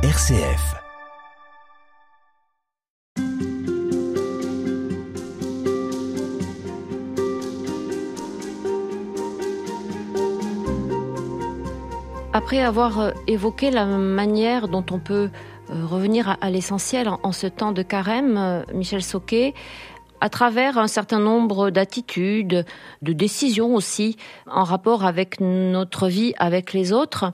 RCF. Après avoir évoqué la manière dont on peut revenir à l'essentiel en ce temps de carême, Michel Soquet, à travers un certain nombre d'attitudes, de décisions aussi, en rapport avec notre vie, avec les autres,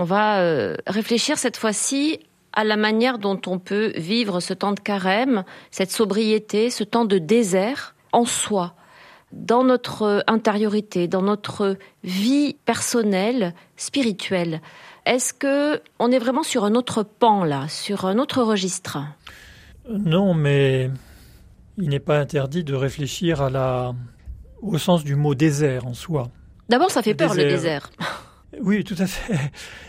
on va réfléchir cette fois-ci à la manière dont on peut vivre ce temps de carême, cette sobriété, ce temps de désert en soi, dans notre intériorité, dans notre vie personnelle, spirituelle. Est-ce qu'on est vraiment sur un autre pan là, sur un autre registre ? Non, mais il n'est pas interdit de réfléchir au sens du mot désert en soi. D'abord, ça fait peur le désert. Oui, tout à fait.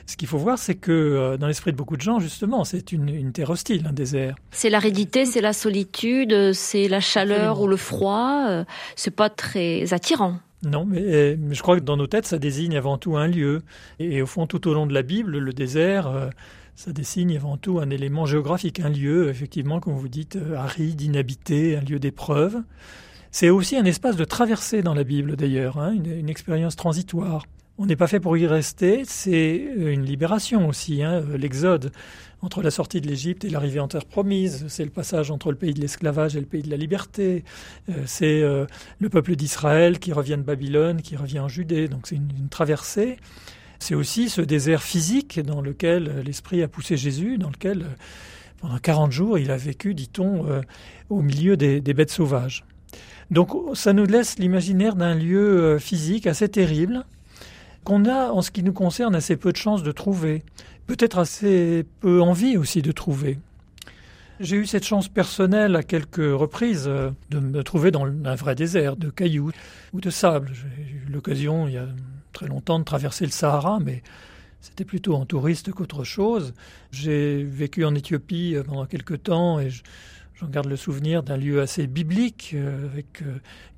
Ce qu'il faut voir, c'est que dans l'esprit de beaucoup de gens, justement, c'est une terre hostile, un désert. C'est l'aridité, c'est la solitude, c'est la chaleur ou le froid. C'est pas très attirant. Non, mais je crois que dans nos têtes, ça désigne avant tout un lieu. Et au fond, tout au long de la Bible, le désert, ça dessine avant tout un élément géographique, un lieu, effectivement, comme vous dites, aride, inhabité, un lieu d'épreuve. C'est aussi un espace de traversée dans la Bible, d'ailleurs, hein, une expérience transitoire. On n'est pas fait pour y rester, c'est une libération aussi, hein, l'exode entre la sortie de l'Égypte et l'arrivée en terre promise, c'est le passage entre le pays de l'esclavage et le pays de la liberté, c'est le peuple d'Israël qui revient de Babylone, qui revient en Judée, donc c'est une traversée. C'est aussi ce désert physique dans lequel l'Esprit a poussé Jésus, dans lequel, pendant 40 jours, il a vécu, dit-on, au milieu des bêtes sauvages. Donc ça nous laisse l'imaginaire d'un lieu physique assez terrible, qu'on a, en ce qui nous concerne, assez peu de chances de trouver, peut-être assez peu envie aussi de trouver. J'ai eu cette chance personnelle à quelques reprises de me trouver dans un vrai désert, de cailloux ou de sable. J'ai eu l'occasion, il y a très longtemps, de traverser le Sahara, mais c'était plutôt en touriste qu'autre chose. J'ai vécu en Éthiopie pendant quelques temps et j'en garde le souvenir d'un lieu assez biblique avec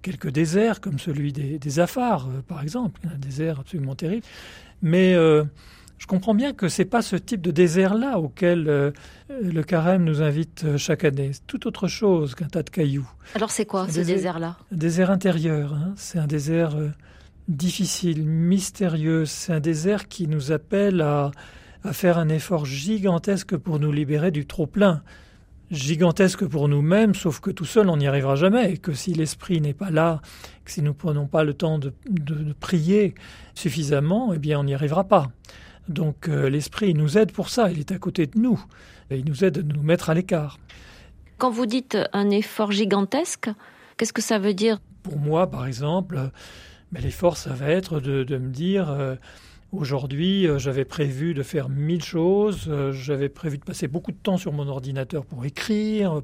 quelques déserts comme celui des Afars, par exemple, un désert absolument terrible. Mais je comprends bien que ce n'est pas ce type de désert-là auquel le carême nous invite chaque année. C'est tout autre chose qu'un tas de cailloux. Alors c'est quoi ce désert-là ? Un désert intérieur, hein. C'est un désert difficile, mystérieux. C'est un désert qui nous appelle à faire un effort gigantesque pour nous libérer du trop-plein. Gigantesque pour nous-mêmes, sauf que tout seul, on n'y arrivera jamais. Et que si l'esprit n'est pas là, que si nous ne prenons pas le temps de prier suffisamment, eh bien, on n'y arrivera pas. Donc l'esprit nous aide pour ça, il est à côté de nous. Et il nous aide à nous mettre à l'écart. Quand vous dites un effort gigantesque, qu'est-ce que ça veut dire ? Pour moi, par exemple, l'effort, ça va être de me dire aujourd'hui, j'avais prévu de faire 1000 choses, j'avais prévu de passer beaucoup de temps sur mon ordinateur pour écrire.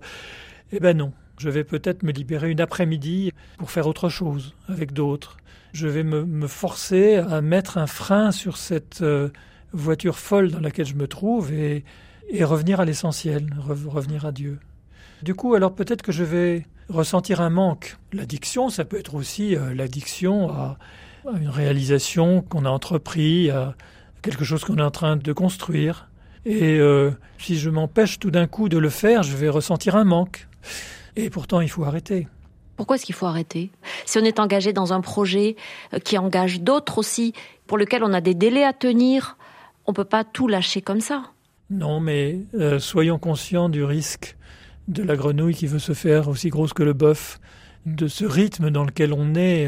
Eh ben non, je vais peut-être me libérer une après-midi pour faire autre chose avec d'autres. Je vais me forcer à mettre un frein sur cette voiture folle dans laquelle je me trouve et revenir à l'essentiel, revenir à Dieu. Du coup, alors peut-être que je vais ressentir un manque. L'addiction, ça peut être aussi l'addiction à une réalisation qu'on a entreprise, à quelque chose qu'on est en train de construire. Et si je m'empêche tout d'un coup de le faire, je vais ressentir un manque. Et pourtant, il faut arrêter. Pourquoi est-ce qu'il faut arrêter ? Si on est engagé dans un projet qui engage d'autres aussi, pour lequel on a des délais à tenir, on ne peut pas tout lâcher comme ça. Non, mais soyons conscients du risque de la grenouille qui veut se faire aussi grosse que le bœuf, de ce rythme dans lequel on est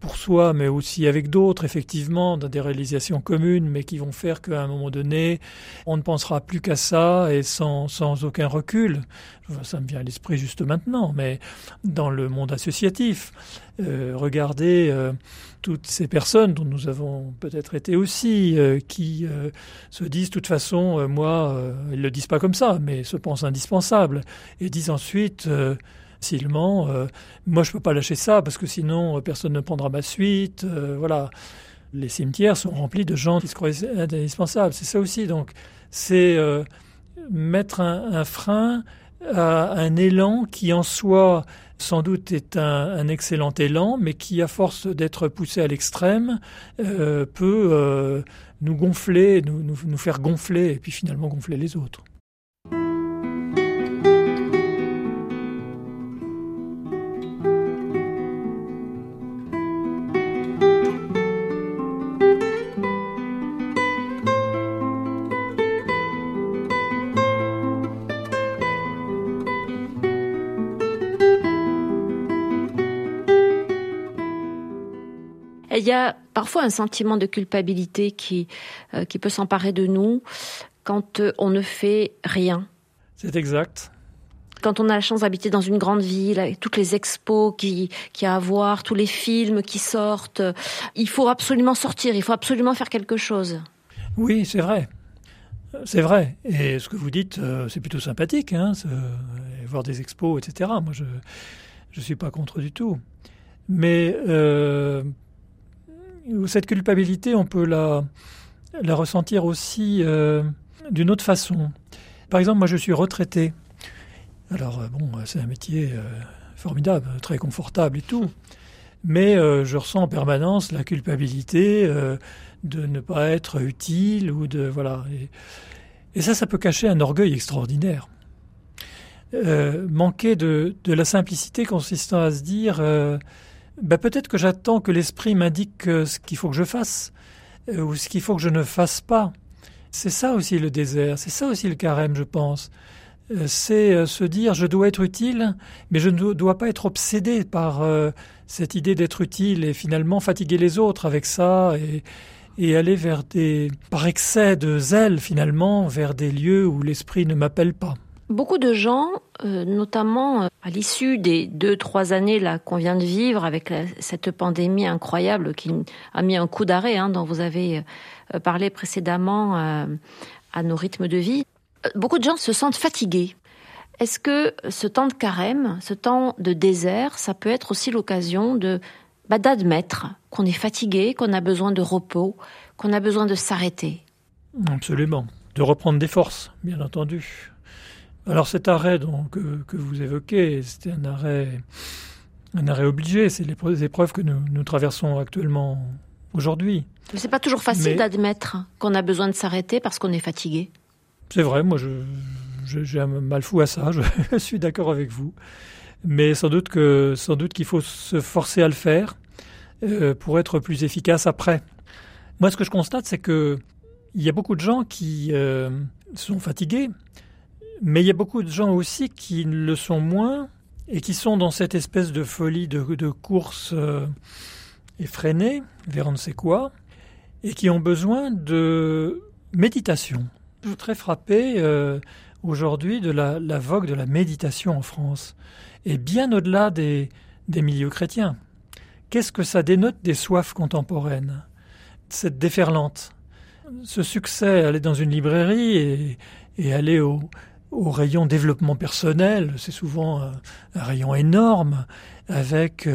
pour soi, mais aussi avec d'autres, effectivement, dans des réalisations communes, mais qui vont faire qu'à un moment donné, on ne pensera plus qu'à ça et sans aucun recul. Ça me vient à l'esprit juste maintenant, mais dans le monde associatif, regardez toutes ces personnes dont nous avons peut-être été aussi, qui se disent, de toute façon, moi, ils ne le disent pas comme ça, mais se pensent indispensables, et disent ensuite moi je peux pas lâcher ça parce que sinon personne ne prendra ma suite, voilà. Les cimetières sont remplis de gens qui se croient indispensables, c'est ça aussi. Donc c'est mettre un frein à un élan qui en soi sans doute est un excellent élan, mais qui, à force d'être poussé à l'extrême, peut nous gonfler, nous faire gonfler, et puis finalement gonfler les autres. Il y a parfois un sentiment de culpabilité qui peut s'emparer de nous quand on ne fait rien. C'est exact. Quand on a la chance d'habiter dans une grande ville, avec toutes les expos qu'il y a à voir, tous les films qui sortent, il faut absolument sortir, il faut absolument faire quelque chose. Oui, c'est vrai. C'est vrai. Et ce que vous dites, c'est plutôt sympathique, hein, voir des expos, etc. Moi, je ne suis pas contre du tout. Mais... cette culpabilité, on peut la ressentir aussi d'une autre façon. Par exemple, moi, je suis retraité. Alors, c'est un métier formidable, très confortable et tout. Mais je ressens en permanence la culpabilité de ne pas être utile ou de... Voilà. Et ça peut cacher un orgueil extraordinaire. Manquer de la simplicité consistant à se dire... peut-être que j'attends que l'esprit m'indique ce qu'il faut que je fasse ou ce qu'il faut que je ne fasse pas. C'est ça aussi le désert, c'est ça aussi le carême, je pense. C'est se dire je dois être utile, mais je ne dois pas être obsédé par cette idée d'être utile et finalement fatiguer les autres avec ça et aller vers par excès de zèle finalement, vers des lieux où l'esprit ne m'appelle pas. Beaucoup de gens, notamment à l'issue des 2-3 années là qu'on vient de vivre avec cette pandémie incroyable qui a mis un coup d'arrêt, hein, dont vous avez parlé précédemment à nos rythmes de vie, beaucoup de gens se sentent fatigués. Est-ce que ce temps de carême, ce temps de désert, ça peut être aussi l'occasion d'admettre qu'on est fatigué, qu'on a besoin de repos, qu'on a besoin de s'arrêter? Absolument. De reprendre des forces, bien entendu. Alors cet arrêt donc, que vous évoquez, c'était un arrêt obligé. C'est les épreuves que nous traversons actuellement aujourd'hui. Mais c'est pas toujours facile d'admettre qu'on a besoin de s'arrêter parce qu'on est fatigué. C'est vrai, moi j'ai un mal fou à ça. Je suis d'accord avec vous, mais sans doute qu'il faut se forcer à le faire pour être plus efficace après. Moi, ce que je constate, c'est que il y a beaucoup de gens qui sont fatigués. Mais il y a beaucoup de gens aussi qui le sont moins et qui sont dans cette espèce de folie de course effrénée vers on ne sait quoi et qui ont besoin de méditation. Je suis très frappé aujourd'hui de la vogue de la méditation en France et bien au-delà des milieux chrétiens. Qu'est-ce que ça dénote des soifs contemporaines, cette déferlante, ce succès, aller dans une librairie et aller au rayon développement personnel, c'est souvent un rayon énorme avec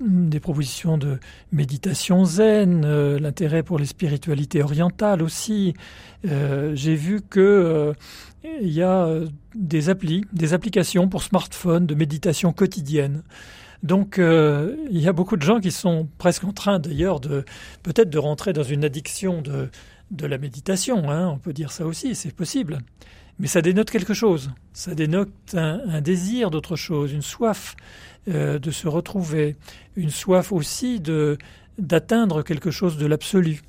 des propositions de méditation zen, l'intérêt pour les spiritualités orientales aussi. J'ai vu que y a des applications pour smartphone de méditation quotidienne. Donc il y a beaucoup de gens qui sont presque en train d'ailleurs peut-être de rentrer dans une addiction de la méditation, hein, on peut dire ça aussi, c'est possible. Mais ça dénote quelque chose, ça dénote un désir d'autre chose, une soif de se retrouver, une soif aussi d'atteindre quelque chose de l'absolu.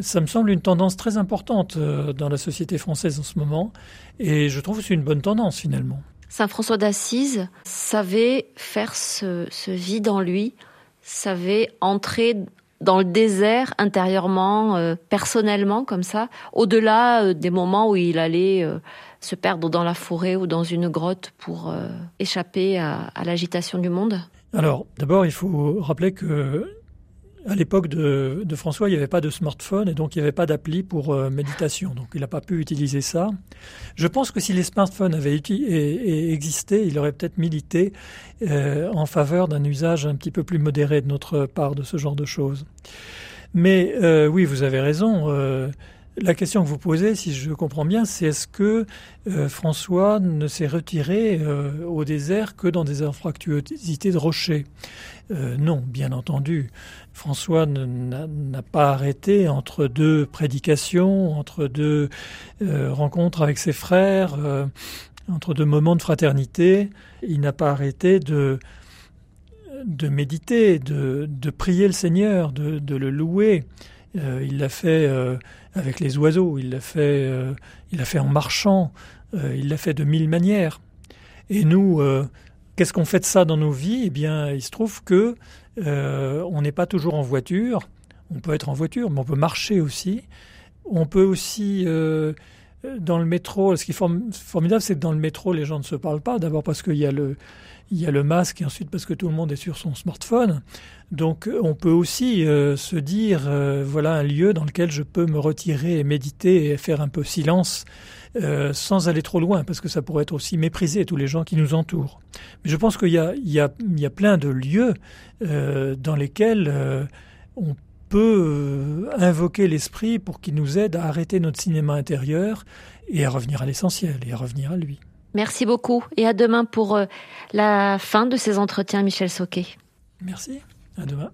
Ça me semble une tendance très importante dans la société française en ce moment, et je trouve que c'est une bonne tendance finalement. Saint François d'Assise savait faire ce vide en lui, savait entrer dans le désert intérieurement, personnellement, comme ça, au-delà des moments où il allait se perdre dans la forêt ou dans une grotte pour échapper à l'agitation du monde. Alors, d'abord, il faut rappeler que à l'époque de François, il n'y avait pas de smartphone et donc il n'y avait pas d'appli pour méditation. Donc, il n'a pas pu utiliser ça. Je pense que si les smartphones avaient existé, il aurait peut-être milité en faveur d'un usage un petit peu plus modéré de notre part de ce genre de choses. Mais oui, vous avez raison. La question que vous posez, si je comprends bien, c'est est-ce que François ne s'est retiré au désert que dans des anfractuosités de rochers ? Non, bien entendu. François n'a pas arrêté entre deux prédications, entre deux rencontres avec ses frères, entre deux moments de fraternité. Il n'a pas arrêté de méditer, de prier le Seigneur, de le louer. Il l'a fait avec les oiseaux, il l'a fait en marchant, il l'a fait de mille manières. Et nous, qu'est-ce qu'on fait de ça dans nos vies ? Eh bien, il se trouve que on n'est pas toujours en voiture. On peut être en voiture, mais on peut marcher aussi. On peut aussi dans le métro. Ce qui est formidable, c'est que dans le métro, les gens ne se parlent pas. D'abord parce qu'il y a le masque, et ensuite parce que tout le monde est sur son smartphone. Donc on peut aussi se dire, voilà un lieu dans lequel je peux me retirer et méditer et faire un peu silence sans aller trop loin, parce que ça pourrait être aussi mépriser tous les gens qui nous entourent. Mais je pense qu'il y a plein de lieux dans lesquels on peut invoquer l'esprit pour qu'il nous aide à arrêter notre cinéma intérieur et à revenir à l'essentiel et à revenir à lui. Merci beaucoup et à demain pour la fin de ces entretiens, Michel Soquet. Merci, à demain.